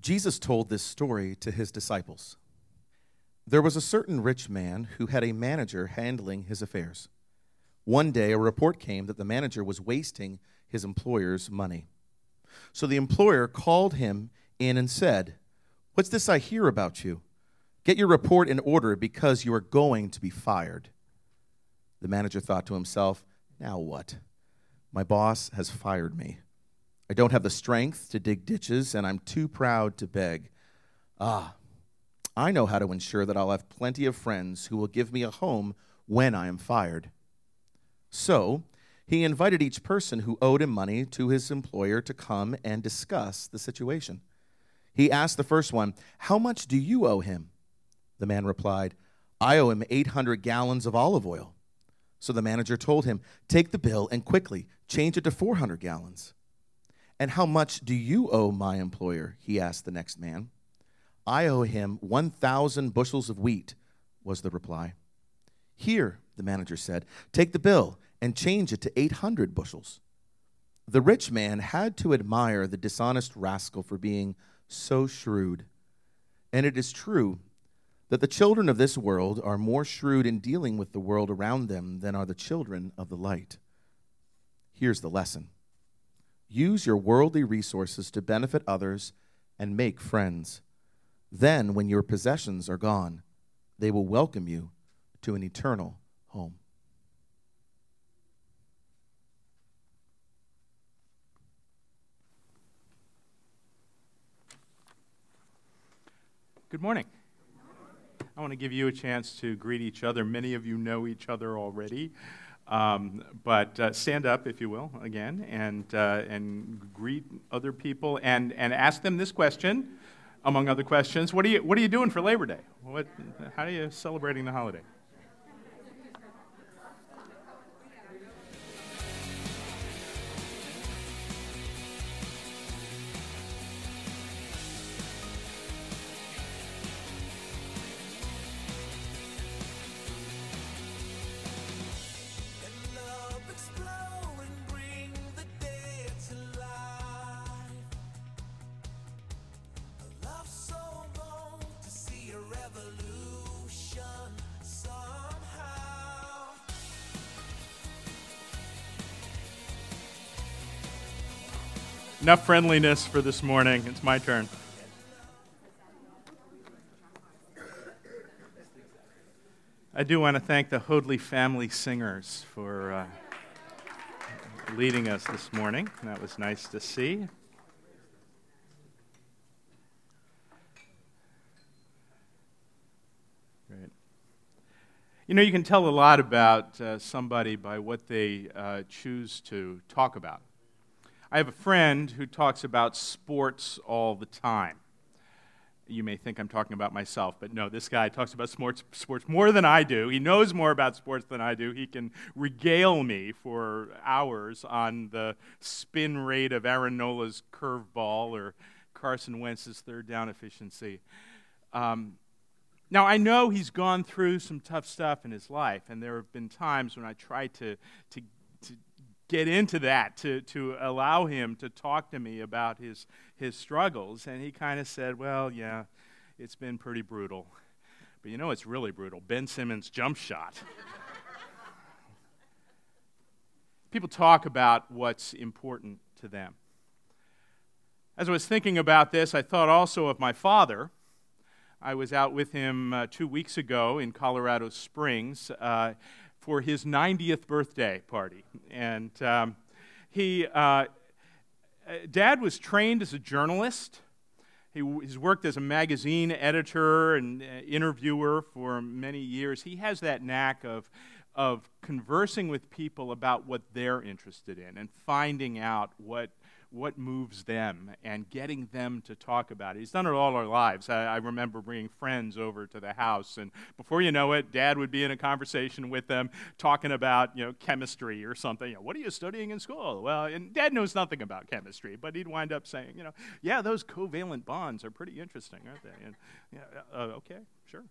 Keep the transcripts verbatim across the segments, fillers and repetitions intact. Jesus told this story to his disciples. There was a certain rich man who had a manager handling his affairs. One day, a report came that the manager was wasting his employer's money. So the employer called him in and said, "What's this I hear about you? Get your report in order because you are going to be fired." The manager thought to himself, "Now what? My boss has fired me. I don't have the strength to dig ditches, and I'm too proud to beg. Ah, I know how to ensure that I'll have plenty of friends who will give me a home when I am fired." So he invited each person who owed him money to his employer to come and discuss the situation. He asked the first one, "How much do you owe him?" The man replied, "I owe him eight hundred gallons of olive oil." So the manager told him, "Take the bill and quickly change it to four hundred gallons. "And how much do you owe my employer?" he asked the next man. "I owe him one thousand bushels of wheat," was the reply. "Here," the manager said, "take the bill and change it to eight hundred bushels. The rich man had to admire the dishonest rascal for being so shrewd. And it is true that the children of this world are more shrewd in dealing with the world around them than are the children of the light. Here's the lesson. Use your worldly resources to benefit others and make friends. Then, when your possessions are gone, they will welcome you to an eternal home. Good morning. I want to give you a chance to greet each other. Many of you know each other already, um, but uh, stand up, if you will, again, and uh, and greet other people and, and ask them this question, among other questions. What are you What are you doing for Labor Day? What? How are you celebrating the holiday? Enough friendliness for this morning. It's my turn. I do want to thank the Hoadley family singers for uh, leading us this morning. That was nice to see. Great. You know, you can tell a lot about uh, somebody by what they uh, choose to talk about. I have a friend who talks about sports all the time. You may think I'm talking about myself, but no, this guy talks about sports, sports more than I do. He knows more about sports than I do. He can regale me for hours on the spin rate of Aaron Nola's curveball or Carson Wentz's third down efficiency. Um, Now, I know he's gone through some tough stuff in his life, and there have been times when I tried to to. get into that, to to allow him to talk to me about his his struggles, and he kind of said, "Well, yeah, it's been pretty brutal, but you know it's really brutal, Ben Simmons' jump shot." People talk about what's important to them. As I was thinking about this, I thought also of my father. I was out with him uh, two weeks ago in Colorado Springs, uh, for his ninetieth birthday party. And um, he, uh, Dad was trained as a journalist. He w- he's worked as a magazine editor and uh, interviewer for many years. He has that knack of, of conversing with people about what they're interested in and finding out what what moves them and getting them to talk about it. He's done it all our lives. I, I remember bringing friends over to the house, and before you know it, Dad would be in a conversation with them talking about, you know, chemistry or something. You know, what are you studying in school? Well, and Dad knows nothing about chemistry, but he'd wind up saying, you know, yeah, those covalent bonds are pretty interesting, aren't they? And, yeah, uh, okay, sure.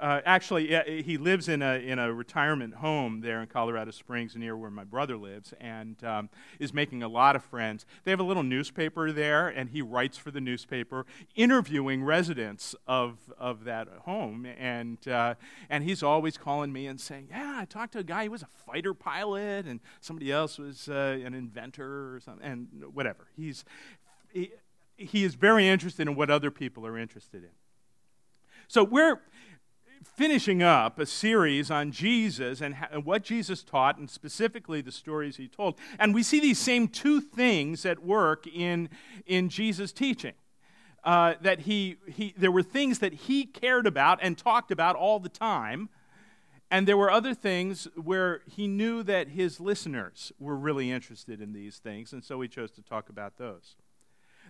Uh, actually, he lives in a in a retirement home there in Colorado Springs, near where my brother lives, and um, is making a lot of friends. They have a little newspaper there, and he writes for the newspaper, interviewing residents of of that home. And uh, and he's always calling me and saying, "Yeah, I talked to a guy. He was a fighter pilot, and somebody else was uh, an inventor or something, and whatever." He's he, he is very interested in what other people are interested in. So we're finishing up a series on Jesus and ha- what Jesus taught, and specifically the stories he told. And we see these same two things at work in in Jesus' teaching. Uh, that he he there were things that he cared about and talked about all the time, and there were other things where he knew that his listeners were really interested in these things, and so he chose to talk about those.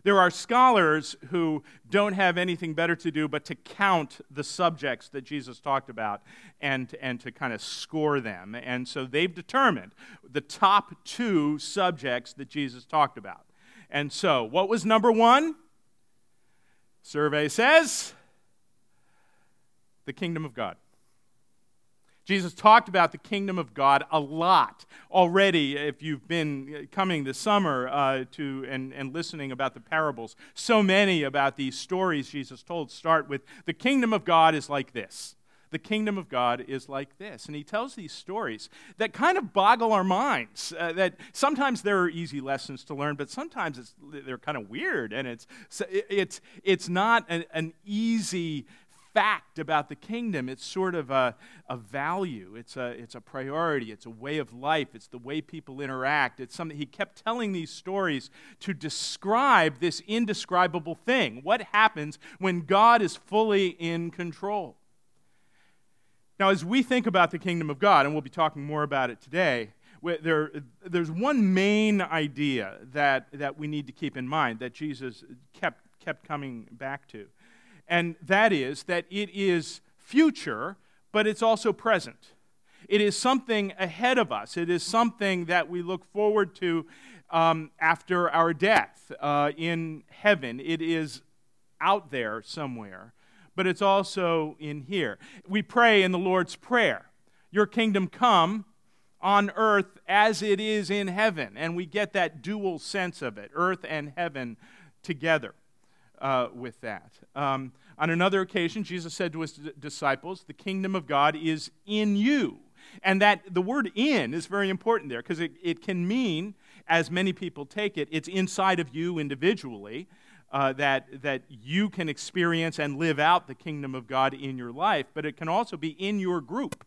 There are scholars who don't have anything better to do but to count the subjects that Jesus talked about and, and to kind of score them. And so they've determined the top two subjects that Jesus talked about. And so what was number one? Survey says the kingdom of God. Jesus talked about the kingdom of God a lot. Already, if you've been coming this summer uh, to and, and listening about the parables, so many about these stories Jesus told start with, the kingdom of God is like this. The kingdom of God is like this. And he tells these stories that kind of boggle our minds, uh, that sometimes there are easy lessons to learn, but sometimes it's, they're kind of weird, and it's, it's, it's not an, an easy fact about the kingdom. It's sort of a, a value. It's a it's a priority. It's a way of life. It's the way people interact. It's something. He kept telling these stories to describe this indescribable thing. What happens when God is fully in control? Now, as we think about the kingdom of God, and we'll be talking more about it today, There, there's one main idea that that we need to keep in mind that Jesus kept kept coming back to. And that is that it is future, but it's also present. It is something ahead of us. It is something that we look forward to um, after our death uh, in heaven. It is out there somewhere, but it's also in here. We pray in the Lord's Prayer, "Your kingdom come on earth as it is in heaven." And we get that dual sense of it, earth and heaven together. Uh, with that. Um, on another occasion, Jesus said to his d- disciples, the kingdom of God is in you. And that the word in is very important there, because it, it can mean, as many people take it, it's inside of you individually, uh, that, that you can experience and live out the kingdom of God in your life, but it can also be in your group.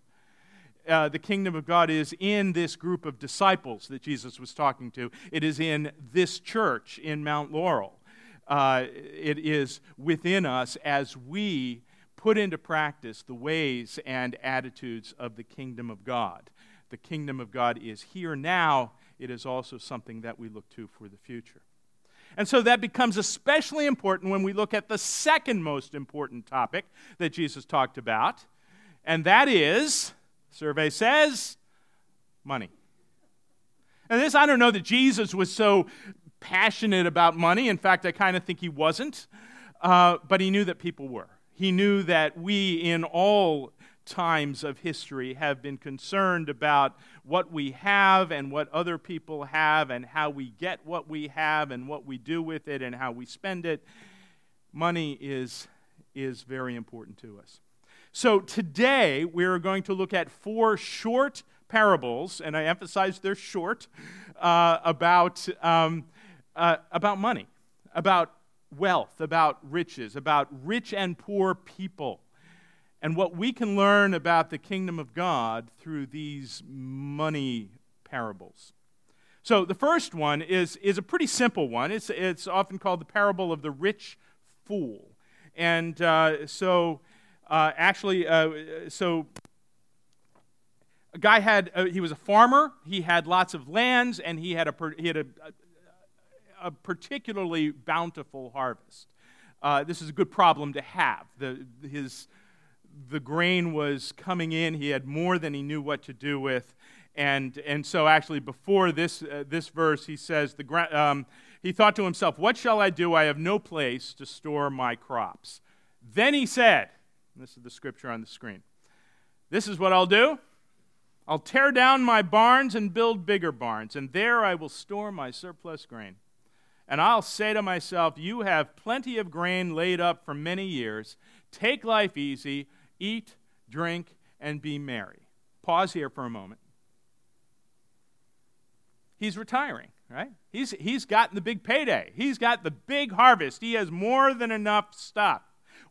Uh, the kingdom of God is in this group of disciples that Jesus was talking to. It is in this church in Mount Laurel. Uh, it is within us as we put into practice the ways and attitudes of the kingdom of God. The kingdom of God is here now. It is also something that we look to for the future. And so that becomes especially important when we look at the second most important topic that Jesus talked about, and that is, survey says, money. And this, I don't know that Jesus was so passionate about money. In fact, I kind of think he wasn't, uh, but he knew that people were. He knew that we, in all times of history, have been concerned about what we have and what other people have and how we get what we have and what we do with it and how we spend it. Money is, is very important to us. So today, we're going to look at four short parables, and I emphasize they're short, uh, about... Um, Uh, about money, about wealth, about riches, about rich and poor people, and what we can learn about the kingdom of God through these money parables. So the first one is, is a pretty simple one. It's, it's often called the parable of the rich fool. And uh, so uh, actually, uh, so... a guy had, uh, he was a farmer, he had lots of lands, and he had a, he had a, a a particularly bountiful harvest. Uh, this is a good problem to have. The, his, the grain was coming in. He had more than he knew what to do with. And and so actually before this uh, this verse, he says, the gra- um, he thought to himself, "What shall I do? I have no place to store my crops." Then he said, And this is the scripture on the screen. This is what I'll do. I'll tear down my barns and build bigger barns, and there I will store my surplus grain. And I'll say to myself, you have plenty of grain laid up for many years. Take life easy, eat, drink, and be merry. Pause here for a moment. He's retiring, right? He's, he's gotten the big payday. He's got the big harvest. He has more than enough stuff.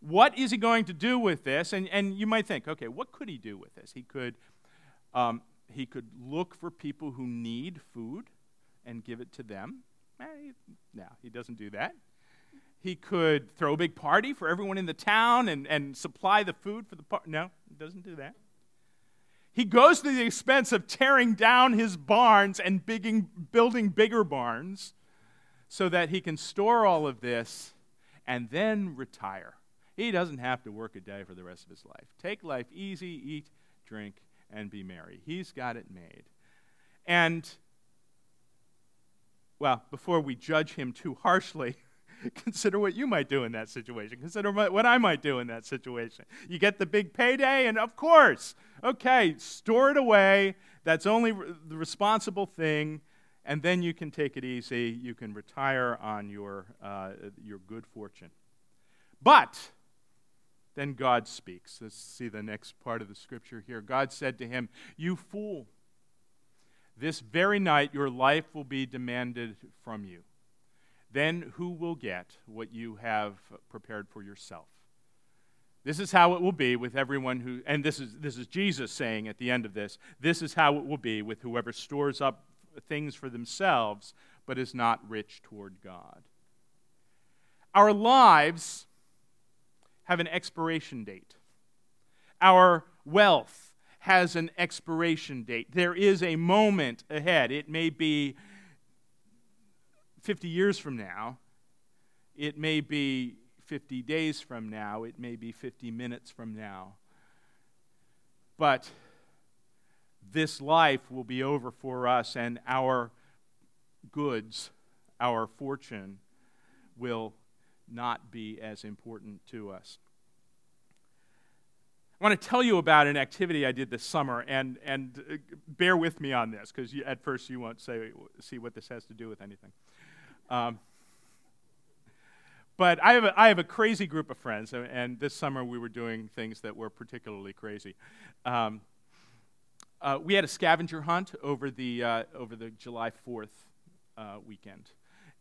What is he going to do with this? And, and you might think, okay, what could he do with this? He could... Um, he could look for people who need food and give it to them. Eh, he, no, he doesn't do that. He could throw a big party for everyone in the town and, and supply the food for the party. No, he doesn't do that. He goes to the expense of tearing down his barns and bigging, building bigger barns so that he can store all of this and then retire. He doesn't have to work a day for the rest of his life. Take life easy, eat, drink, and be merry. He's got it made. And, well, before we judge him too harshly, consider what you might do in that situation. Consider my, what I might do in that situation. You get the big payday, and of course, okay, store it away. That's only re- the responsible thing, and then you can take it easy. You can retire on your uh, your good fortune. But then God speaks. Let's see the next part of the scripture here. God said to him, you fool, this very night your life will be demanded from you. Then who will get what you have prepared for yourself? This is how it will be with everyone who, and this is this is Jesus saying at the end of this, this is how it will be with whoever stores up things for themselves but is not rich toward God. Our lives have an expiration date. Our wealth has an expiration date. There is a moment ahead. It may be fifty years from now. It may be fifty days from now. It may be fifty minutes from now. But this life will be over for us, and our goods, our fortune, will not be as important to us. I want to tell you about an activity I did this summer, and and bear with me on this, because at first you won't say, see what this has to do with anything. Um, but I have, a, I have a crazy group of friends, and this summer we were doing things that were particularly crazy. Um, uh, we had a scavenger hunt over the, uh, over the July fourth uh, weekend.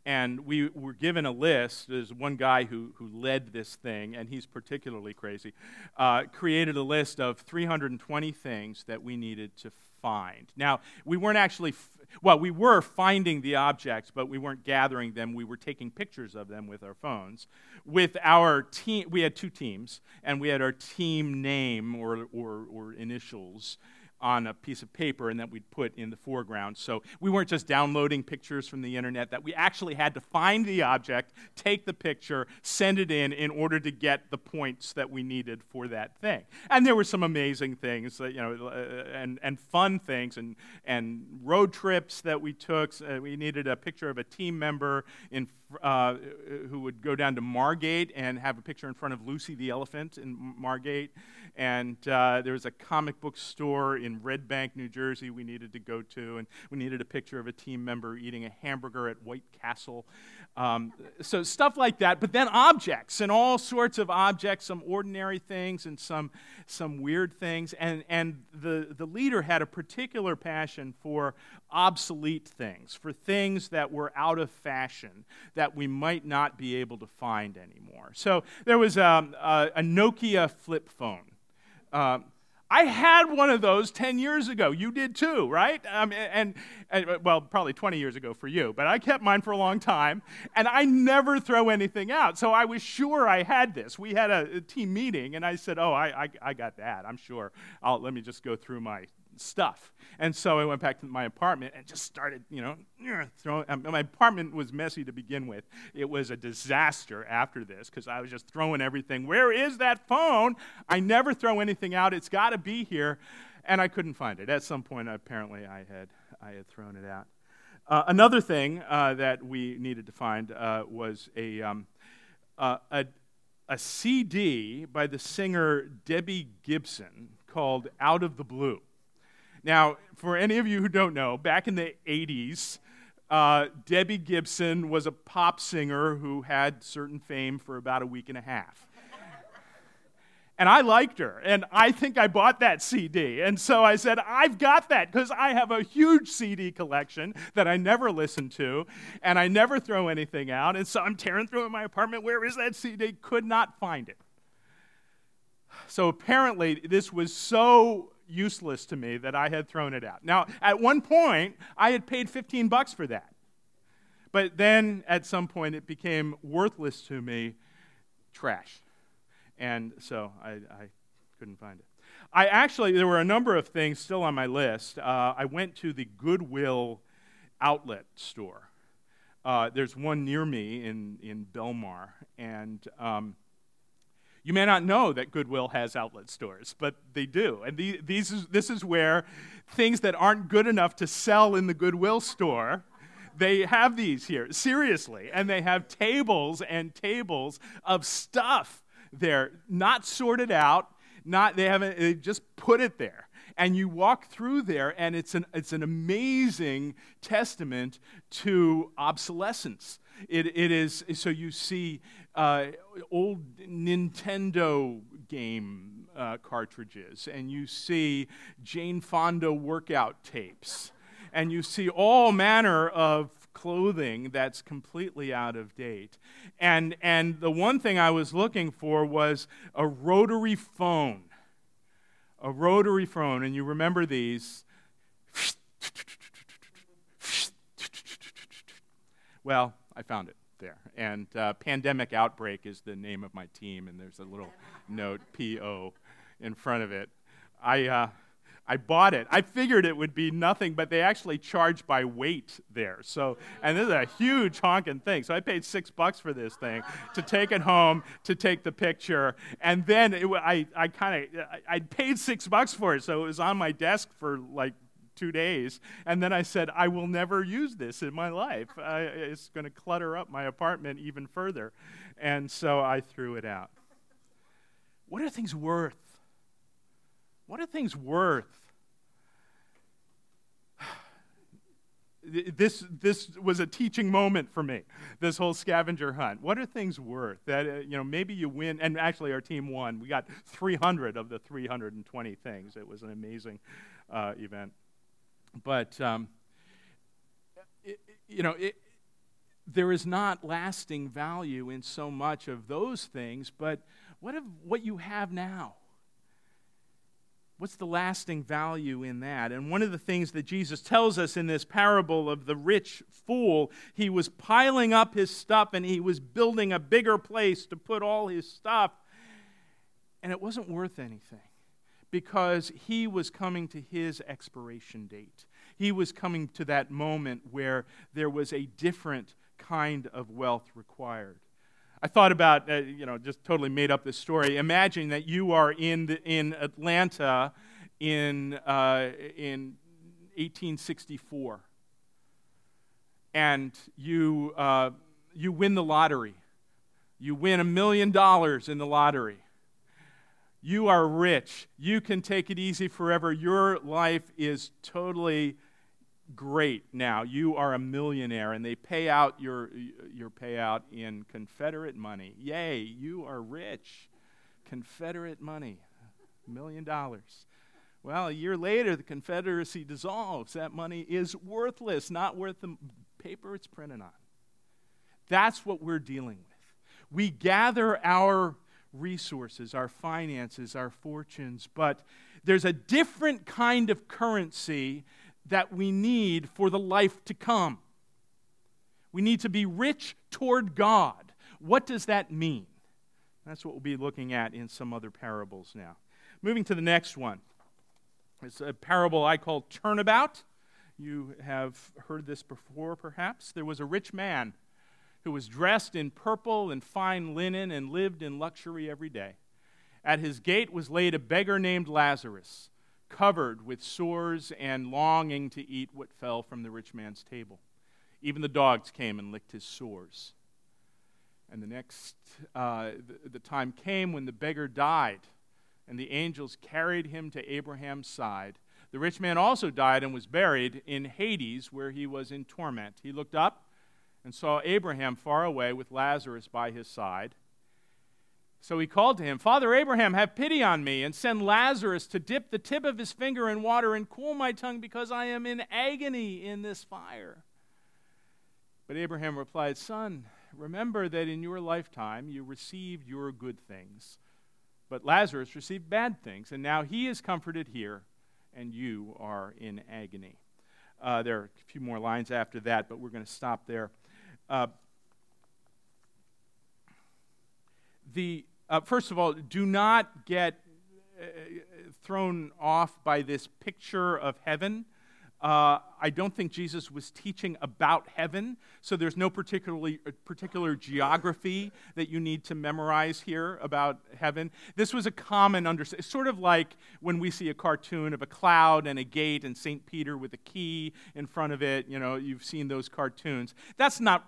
And we were given a list. There's one guy who, who led this thing, and he's particularly crazy, uh, created a list of three hundred twenty things that we needed to find. Now, we weren't actually, f- well, we were finding the objects, but we weren't gathering them. We were taking pictures of them with our phones. With our team, we had two teams, and we had our team name or or, or initials on a piece of paper, and that we'd put in the foreground. So we weren't just downloading pictures from the internet, that we actually had to find the object, take the picture, send it in in order to get the points that we needed for that thing. And there were some amazing things, that, you know, and, and fun things, and, and road trips that we took. So we needed a picture of a team member in uh, who would go down to Margate and have a picture in front of Lucy the Elephant in Margate. And uh, there was a comic book store in Red Bank, New Jersey, we needed to go to, and we needed a picture of a team member eating a hamburger at White Castle. Um, so stuff like that, but then objects, and all sorts of objects, some ordinary things and some some weird things. And and the, the leader had a particular passion for obsolete things, for things that were out of fashion that we might not be able to find anymore. So there was um, a, a Nokia flip phone. Um, I had one of those ten years ago. You did too, right? Um, and, and, well, probably twenty years ago for you, but I kept mine for a long time, and I never throw anything out, so I was sure I had this. We had a, a team meeting, and I said, oh, I, I, I got that, I'm sure. I'll, let me just go through my stuff. And so I went back to my apartment and just started, you know, throwing. Um, my apartment was messy to begin with. It was a disaster after this because I was just throwing everything. Where is that phone? I never throw anything out. It's got to be here. And I couldn't find it. At some point, apparently, I had I had thrown it out. Uh, another thing uh, that we needed to find uh, was a, um, uh, a a C D by the singer Debbie Gibson called Out of the Blue. Now, for any of you who don't know, back in the eighties, uh, Debbie Gibson was a pop singer who had certain fame for about a week and a half. And I liked her, and I think I bought that C D. And so I said, I've got that, because I have a huge C D collection that I never listen to, and I never throw anything out. And so I'm tearing through in my apartment, where is that C D? Could not find it. So apparently this was so useless to me that I had thrown it out. Now, at one point, I had paid fifteen bucks for that. But then at some point, it became worthless to me, trash. And so I, I couldn't find it. I actually, there were a number of things still on my list. Uh, I went to the Goodwill outlet store. Uh, there's one near me in, in Belmar. And um, you may not know that Goodwill has outlet stores, but they do. And the, these is, this is where things that aren't good enough to sell in the Goodwill store, they have these here, seriously. And they have tables and tables of stuff. They're not sorted out, not they haven't they just put it there. And you walk through there, and it's an it's an amazing testament to obsolescence. It it is so you see uh, old Nintendo game uh, cartridges, and you see Jane Fonda workout tapes, and you see all manner of clothing that's completely out of date. And and the one thing I was looking for was a rotary phone. A rotary phone, and you remember these. Well, I found it there. And uh, Pandemic Outbreak is the name of my team, and there's a little note, P O, in front of it. I... Uh, I bought it. I figured it would be nothing, but they actually charge by weight there. So, and this is a huge honking thing. So I paid six bucks for this thing to take it home, to take the picture. And then it, I, I kind of, I paid six bucks for it. So it was on my desk for like two days. And then I said, I will never use this in my life. I, it's going to clutter up my apartment even further. And so I threw it out. What are things worth? What are things worth? This this was a teaching moment for me, this whole scavenger hunt. What are things worth? That uh, you know, maybe you win, and actually our team won. We got three hundred of the three hundred twenty things. It was an amazing uh, event. But, um, it, you know, it, there is not lasting value in so much of those things, but what of what you have now? What's the lasting value in that? And one of the things that Jesus tells us in this parable of the rich fool, he was piling up his stuff and he was building a bigger place to put all his stuff. And it wasn't worth anything because he was coming to his expiration date. He was coming to that moment where there was a different kind of wealth required. I thought about, uh, you know, just totally made up this story. Imagine that you are in the, in Atlanta in uh, in eighteen sixty-four, and you uh, you win the lottery. You win a million dollars in the lottery. You are rich. You can take it easy forever. Your life is totally great now. You are a millionaire, and they pay out your your payout in Confederate money. Yay, you are rich. Confederate money, million dollars. Well, a year later, the Confederacy dissolves. That money is worthless, not worth the paper it's printed on. That's what we're dealing with. We gather our resources, our finances, our fortunes, but there's a different kind of currency that we need for the life to come. We need to be rich toward God. What does that mean? That's what we'll be looking at in some other parables now. Moving to the next one. It's a parable I call Turnabout. You have heard this before, perhaps. There was a rich man who was dressed in purple and fine linen and lived in luxury every day. At his gate was laid a beggar named Lazarus, covered with sores and longing to eat what fell from the rich man's table. Even the dogs came and licked his sores. And the next, uh, the, the time came when the beggar died, and the angels carried him to Abraham's side. The rich man also died and was buried in Hades, where he was in torment. He looked up and saw Abraham far away with Lazarus by his side. So he called to him, "Father Abraham, have pity on me, and send Lazarus to dip the tip of his finger in water and cool my tongue, because I am in agony in this fire." But Abraham replied, "Son, remember that in your lifetime you received your good things, but Lazarus received bad things, and now he is comforted here, and you are in agony." Uh, there are a few more lines after that, but we're going to stop there. Uh, the Uh, first of all, do not get uh, thrown off by this picture of heaven. Uh, I don't think Jesus was teaching about heaven, so there's no particularly particular geography that you need to memorize here about heaven. This was a common understanding, sort of like when we see a cartoon of a cloud and a gate and Saint Peter with a key in front of it. You know, you've seen those cartoons. That's not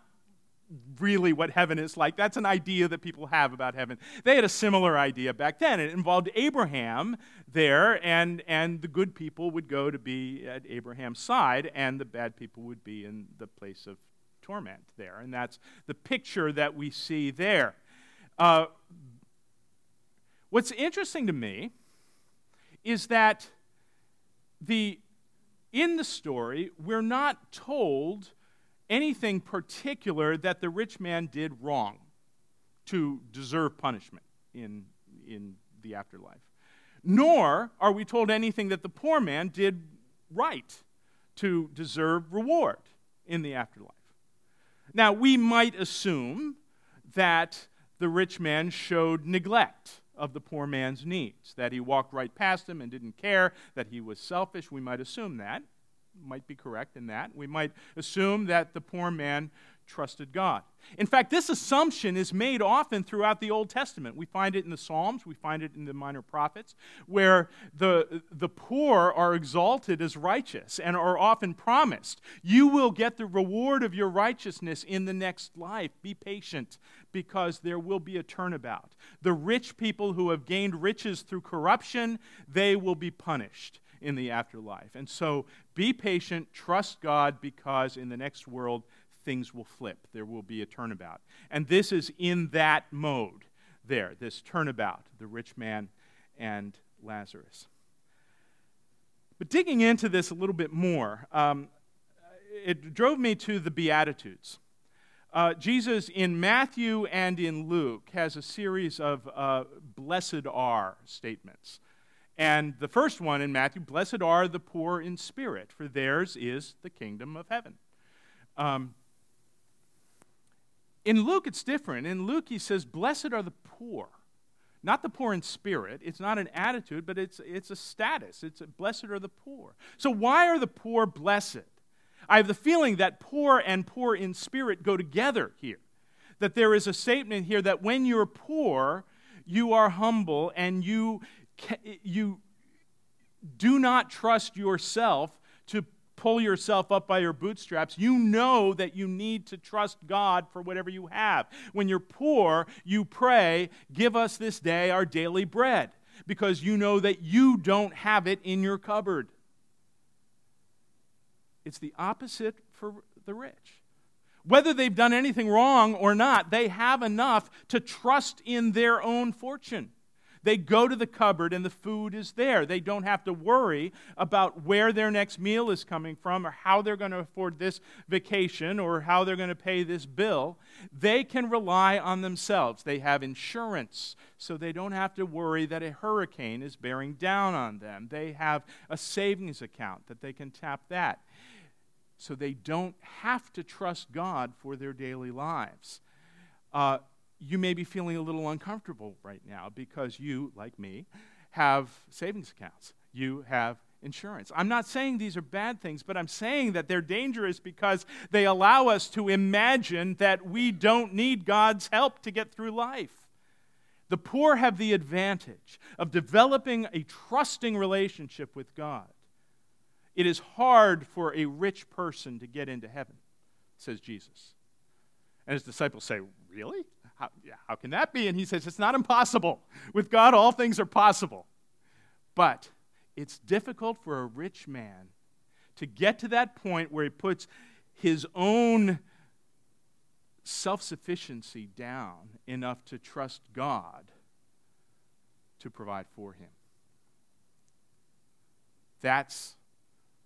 really what heaven is like. That's an idea that people have about heaven. They had a similar idea back then. It involved Abraham there, and, and the good people would go to be at Abraham's side, and the bad people would be in the place of torment there. And that's the picture that we see there. Uh, what's interesting to me is that the in the story, we're not told anything particular that the rich man did wrong to deserve punishment in in the afterlife. Nor are we told anything that the poor man did right to deserve reward in the afterlife. Now, we might assume that the rich man showed neglect of the poor man's needs, that he walked right past him and didn't care, that he was selfish. We might assume that. Might be correct in that. We might assume that the poor man trusted God. In fact, this assumption is made often throughout the Old Testament. We find it in the Psalms, we find it in the Minor Prophets, where the, the poor are exalted as righteous and are often promised, "You will get the reward of your righteousness in the next life. Be patient, because there will be a turnabout." The rich people who have gained riches through corruption, they will be punished in the afterlife. And so be patient, trust God, because in the next world things will flip. There will be a turnabout. And this is in that mode there, this turnabout, the rich man and Lazarus. But digging into this a little bit more, um, it drove me to the Beatitudes. Uh, Jesus in Matthew and in Luke has a series of uh, blessed are statements. And the first one in Matthew, "Blessed are the poor in spirit, for theirs is the kingdom of heaven." Um, in Luke, it's different. In Luke, he says, "Blessed are the poor." Not the poor in spirit. It's not an attitude, but it's it's a status. It's a, "Blessed are the poor." So why are the poor blessed? I have the feeling that poor and poor in spirit go together here. That there is a statement here that when you're poor, you are humble and you... You do not trust yourself to pull yourself up by your bootstraps. You know that you need to trust God for whatever you have. When you're poor, you pray, "Give us this day our daily bread," because you know that you don't have it in your cupboard. It's the opposite for the rich. Whether they've done anything wrong or not, they have enough to trust in their own fortune. They go to the cupboard and the food is there. They don't have to worry about where their next meal is coming from or how they're going to afford this vacation or how they're going to pay this bill. They can rely on themselves. They have insurance, so they don't have to worry that a hurricane is bearing down on them. They have a savings account that they can tap that. So they don't have to trust God for their daily lives. Uh, You may be feeling a little uncomfortable right now because you, like me, have savings accounts. You have insurance. I'm not saying these are bad things, but I'm saying that they're dangerous because they allow us to imagine that we don't need God's help to get through life. The poor have the advantage of developing a trusting relationship with God. It is hard for a rich person to get into heaven, says Jesus. And his disciples say, "Really? how, yeah, how can that be? And he says, it's not impossible. With God, all things are possible. But it's difficult for a rich man to get to that point where he puts his own self-sufficiency down enough to trust God to provide for him. That's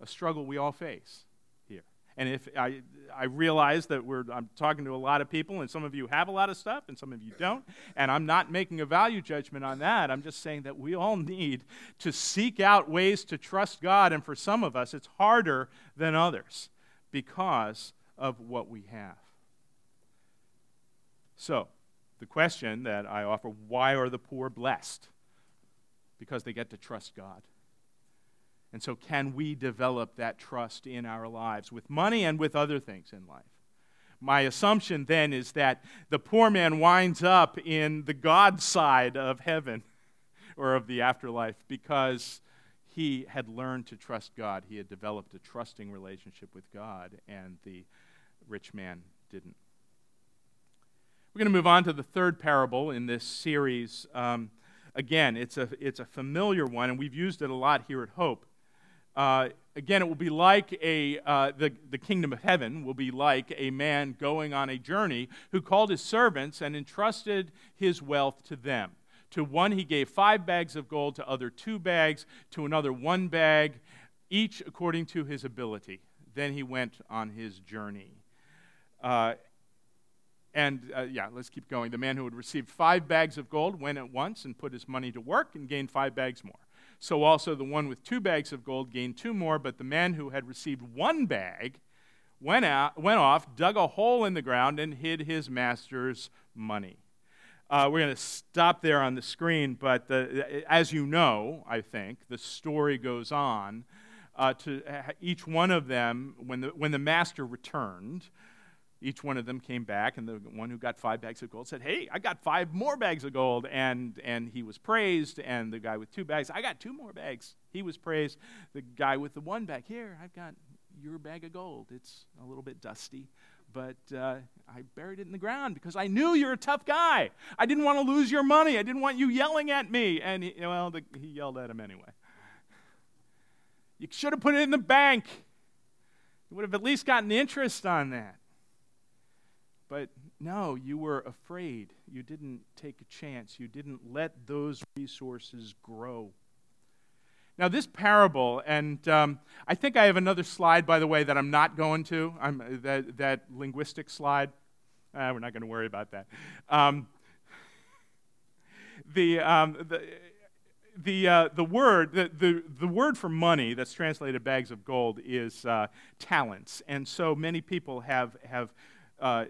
a struggle we all face here. And if I I realize that we're I'm talking to a lot of people, and some of you have a lot of stuff and some of you don't, and I'm not making a value judgment on that. I'm just saying that we all need to seek out ways to trust God, and for some of us it's harder than others because of what we have. So, the question that I offer, why are the poor blessed? Because they get to trust God. And so can we develop that trust in our lives with money and with other things in life? My assumption then is that the poor man winds up in the God side of heaven or of the afterlife because he had learned to trust God. He had developed a trusting relationship with God, and the rich man didn't. We're going to move on to the third parable in this series. Um, again, it's a, it's a familiar one, and we've used it a lot here at HOPE. Uh, again, it will be like a uh, the, the kingdom of heaven will be like a man going on a journey who called his servants and entrusted his wealth to them. To one he gave five bags of gold, to other two bags, to another one bag, each according to his ability. Then he went on his journey. Uh, and uh, yeah, let's keep going. The man who had received five bags of gold went at once and put his money to work and gained five bags more. So also the one with two bags of gold gained two more, but the man who had received one bag went out, went off, dug a hole in the ground, and hid his master's money. Uh, we're going to stop there on the screen, but the, as you know, I think, the story goes on. Uh, to uh, each one of them, when the, when the master returned, each one of them came back, and the one who got five bags of gold said, hey, I got five more bags of gold, and and he was praised. And the guy with two bags, I got two more bags. He was praised. The guy with the one bag, here, I've got your bag of gold. It's a little bit dusty, but uh, I buried it in the ground because I knew you're a tough guy. I didn't want to lose your money. I didn't want you yelling at me. And, he, well, the, he yelled at him anyway. You should have put it in the bank. You would have at least gotten interest on that. But no, you were afraid. You didn't take a chance. You didn't let those resources grow. Now, this parable, and um, I think I have another slide, by the way, that I'm not going to. I'm, that, that linguistic slide. Uh, we're not going to worry about that. Um, the um, the the uh, the word the, the the word for money that's translated bags of gold is uh, talents, and so many people have have. Uh,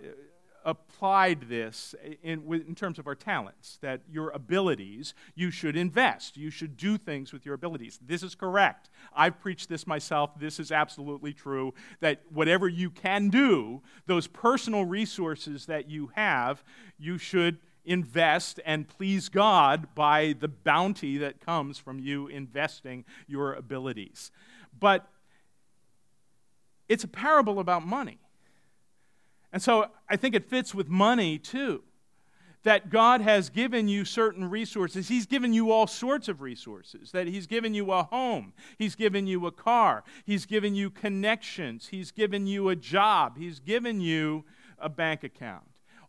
applied this in, in terms of our talents, that your abilities, you should invest. You should do things with your abilities. This is correct. I've preached this myself. This is absolutely true, that whatever you can do, those personal resources that you have, you should invest and please God by the bounty that comes from you investing your abilities. But it's a parable about money. And so I think it fits with money, too, that God has given you certain resources. He's given you all sorts of resources, that he's given you a home. He's given you a car. He's given you connections. He's given you a job. He's given you a bank account.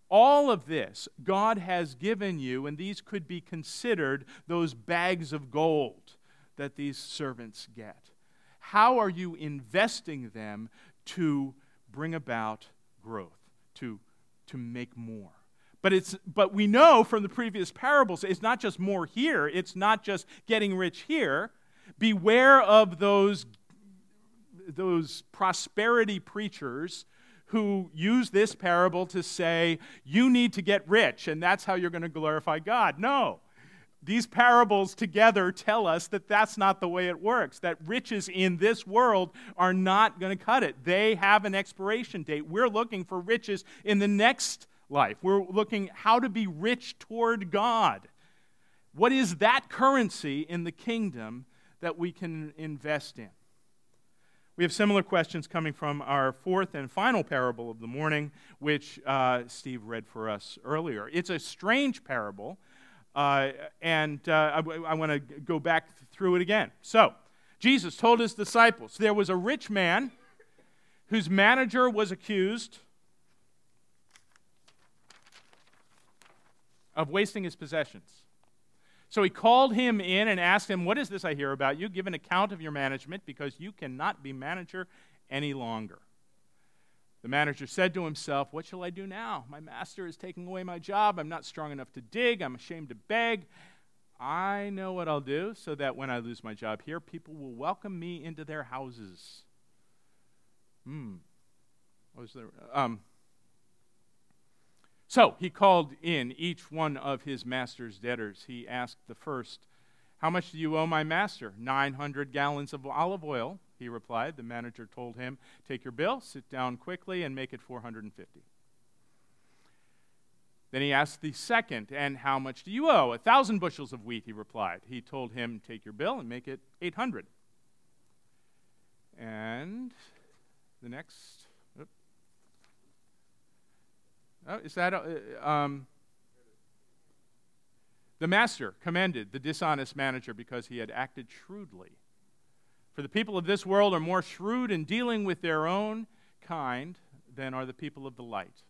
All of this God has given you, and these could be considered those bags of gold that these servants get. How are you investing them to bring about growth, to to make more? But it's but we know from the previous parables, it's not just more here, it's not just getting rich here. Beware of those those prosperity preachers who use this parable to say, you need to get rich, and that's how you're going to glorify God. No. These parables together tell us that that's not the way it works, that riches in this world are not going to cut it. They have an expiration date. We're looking for riches in the next life. We're looking how to be rich toward God. What is that currency in the kingdom that we can invest in? We have similar questions coming from our fourth and final parable of the morning, which uh, Steve read for us earlier. It's a strange parable, uh, and uh, I, w- I want to go back th- through it again. So, Jesus told his disciples, there was a rich man whose manager was accused of wasting his possessions. So he called him in and asked him, what is this I hear about you? Give an account of your management, because you cannot be manager any longer. The manager said to himself, what shall I do now? My master is taking away my job. I'm not strong enough to dig. I'm ashamed to beg. I know what I'll do, so that when I lose my job here, people will welcome me into their houses. Hmm. What was there? Um. So he called in each one of his master's debtors. He asked the first, how much do you owe my master? nine hundred gallons of olive oil, he replied. The manager told him, take your bill, sit down quickly, and make it four hundred fifty. Then he asked the second, and how much do you owe? A thousand bushels of wheat, he replied. He told him, take your bill and make it eight hundred. And the next... Oh, is that uh, um, the master commended the dishonest manager because he had acted shrewdly. For the people of this world are more shrewd in dealing with their own kind than are the people of the light.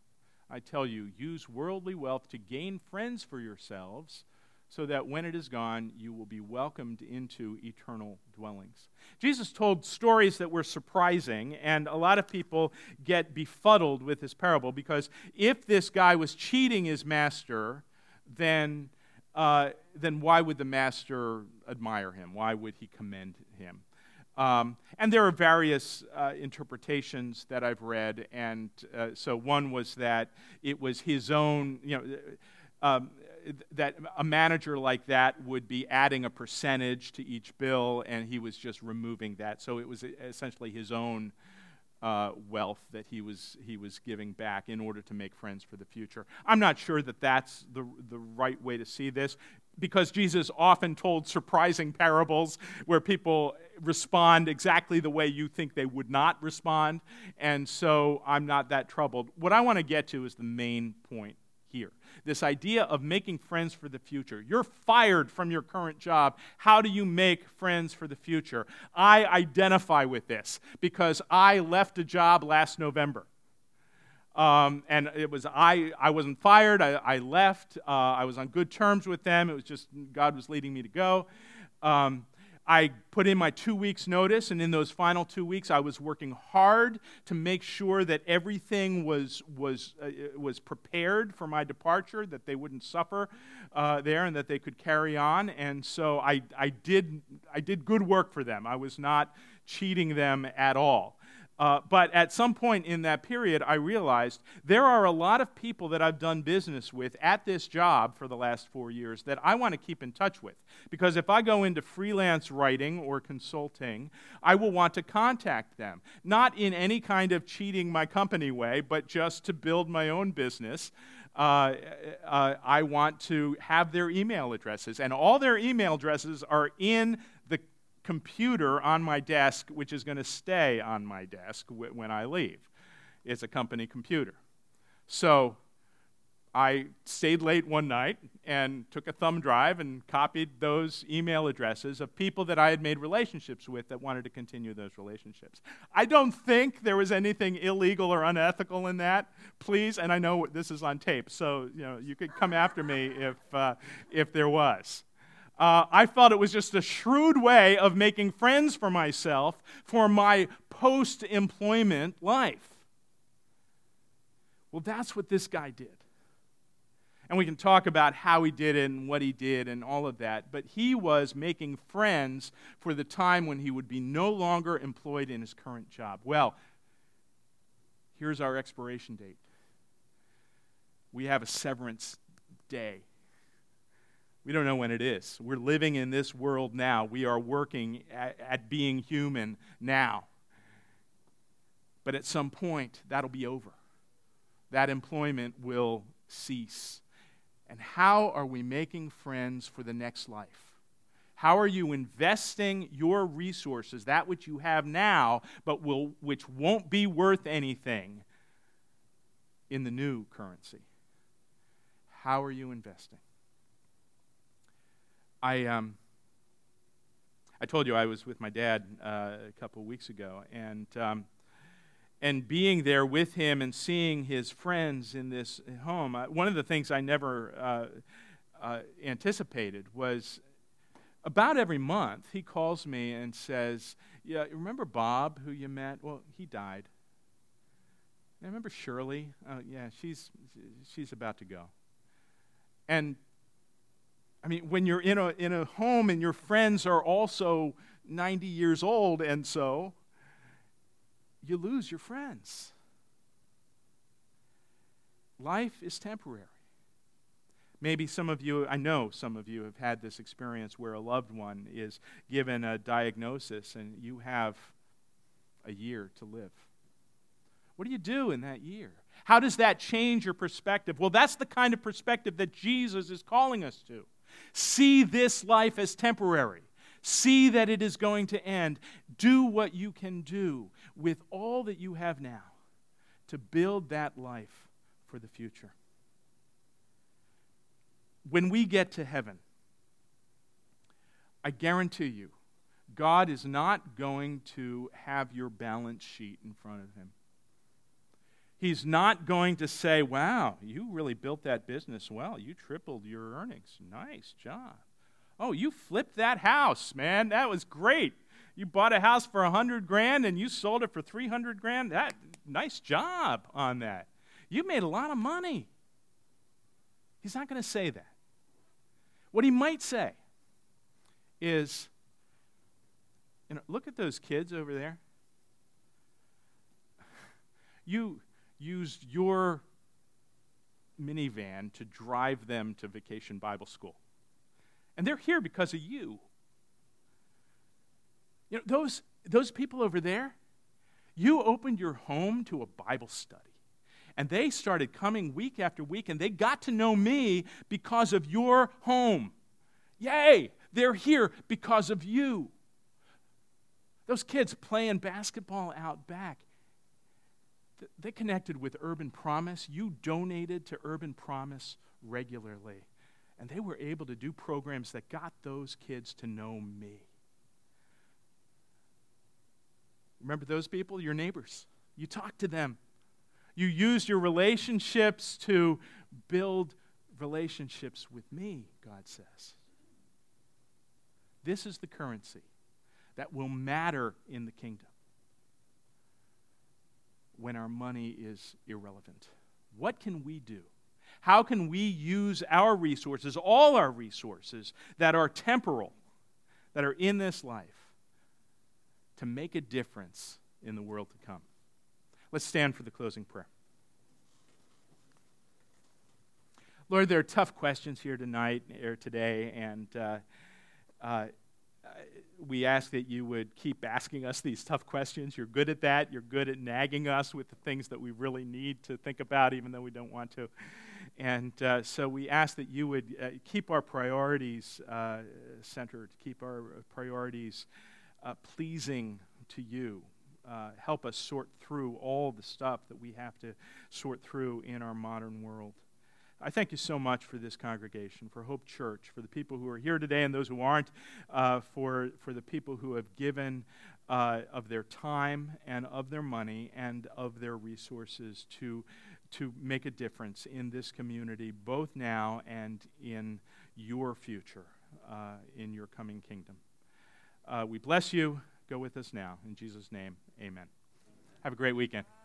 I tell you, use worldly wealth to gain friends for yourselves, so that when it is gone, you will be welcomed into eternal dwellings. Jesus told stories that were surprising, and a lot of people get befuddled with this parable, because if this guy was cheating his master, then uh, then why would the master admire him? Why would he commend him? Um, and there are various uh, interpretations that I've read, and uh, so one was that it was his own, you know, um, that a manager like that would be adding a percentage to each bill, and he was just removing that. So it was essentially his own uh, wealth that he was he was giving back in order to make friends for the future. I'm not sure that that's the the right way to see this, because Jesus often told surprising parables where people respond exactly the way you think they would not respond, and so I'm not that troubled. What I want to get to is the main point here. This idea of making friends for the future. You're fired from your current job. How do you make friends for the future? I identify with this because I left a job last November. Um, and it was, I, I wasn't fired. I, I left. Uh, I was on good terms with them. It was just God was leading me to go. Um, I put in my two weeks' notice, and in those final two weeks, I was working hard to make sure that everything was was uh, was prepared for my departure, that they wouldn't suffer uh, there, and that they could carry on. And so I I did I did good work for them. I was not cheating them at all. Uh, but at some point in that period, I realized there are a lot of people that I've done business with at this job for the last four years that I want to keep in touch with. Because if I go into freelance writing or consulting, I will want to contact them. Not in any kind of cheating my company way, but just to build my own business. Uh, uh, I want to have their email addresses. And all their email addresses are in the computer on my desk, which is going to stay on my desk w- when I leave. It's a company computer. So I stayed late one night and took a thumb drive and copied those email addresses of people that I had made relationships with that wanted to continue those relationships. I don't think there was anything illegal or unethical in that, please, and I know this is on tape, so you know you could come after me if uh, if there was. Uh, I felt it was just a shrewd way of making friends for myself for my post-employment life. Well, that's what this guy did. And we can talk about how he did it and what he did and all of that, but he was making friends for the time when he would be no longer employed in his current job. Well, here's our expiration date. We have a severance day. We don't know when it is. We're living in this world now. We are working at, at being human now. But at some point, that'll be over. That employment will cease. And how are we making friends for the next life? How are you investing your resources, that which you have now, but will which won't be worth anything, in the new currency? How are you investing? I um. I told you I was with my dad uh, a couple of weeks ago, and um, and being there with him and seeing his friends in this home, uh, one of the things I never uh, uh, anticipated was, about every month, he calls me and says, "Yeah, remember Bob, who you met? Well, he died. And remember Shirley? Oh, yeah, she's she's about to go." And I mean, when you're in a in a home and your friends are also ninety years old, and so you lose your friends. Life is temporary. Maybe some of you, I know some of you have had this experience where a loved one is given a diagnosis and you have a year to live. What do you do in that year? How does that change your perspective? Well, that's the kind of perspective that Jesus is calling us to. See this life as temporary. See that it is going to end. Do what you can do with all that you have now to build that life for the future. When we get to heaven, I guarantee you, God is not going to have your balance sheet in front of him. He's not going to say, "Wow, you really built that business well. You tripled your earnings. Nice job. Oh, you flipped that house, man. That was great. You bought a house for a hundred grand and you sold it for three hundred grand. That nice job on that. You made a lot of money." He's not going to say that. What he might say is, "You know, look at those kids over there. You used your minivan to drive them to Vacation Bible School. And they're here because of you. You know, those, those people over there, you opened your home to a Bible study. And they started coming week after week, and they got to know me because of your home. Yay! They're here because of you. Those kids playing basketball out back, they connected with Urban Promise. You donated to Urban Promise regularly. And they were able to do programs that got those kids to know me. Remember those people? Your neighbors. You talked to them. You used your relationships to build relationships with me," God says. This is the currency that will matter in the kingdom when our money is irrelevant. What can we do? How can we use our resources, all our resources that are temporal, that are in this life, to make a difference in the world to come? Let's stand for the closing prayer. Lord, there are tough questions here tonight or today, and uh, uh, we ask that you would keep asking us these tough questions. You're good at that. You're good at nagging us with the things that we really need to think about, even though we don't want to. And uh, so we ask that you would uh, keep our priorities uh, centered, keep our priorities uh, pleasing to you. Uh, help us sort through all the stuff that we have to sort through in our modern world. I thank you so much for this congregation, for Hope Church, for the people who are here today and those who aren't, uh, for for the people who have given uh, of their time and of their money and of their resources to to make a difference in this community, both now and in your future, uh, in your coming kingdom. Uh, we bless you. Go with us now. In Jesus' name, amen. Have a great weekend.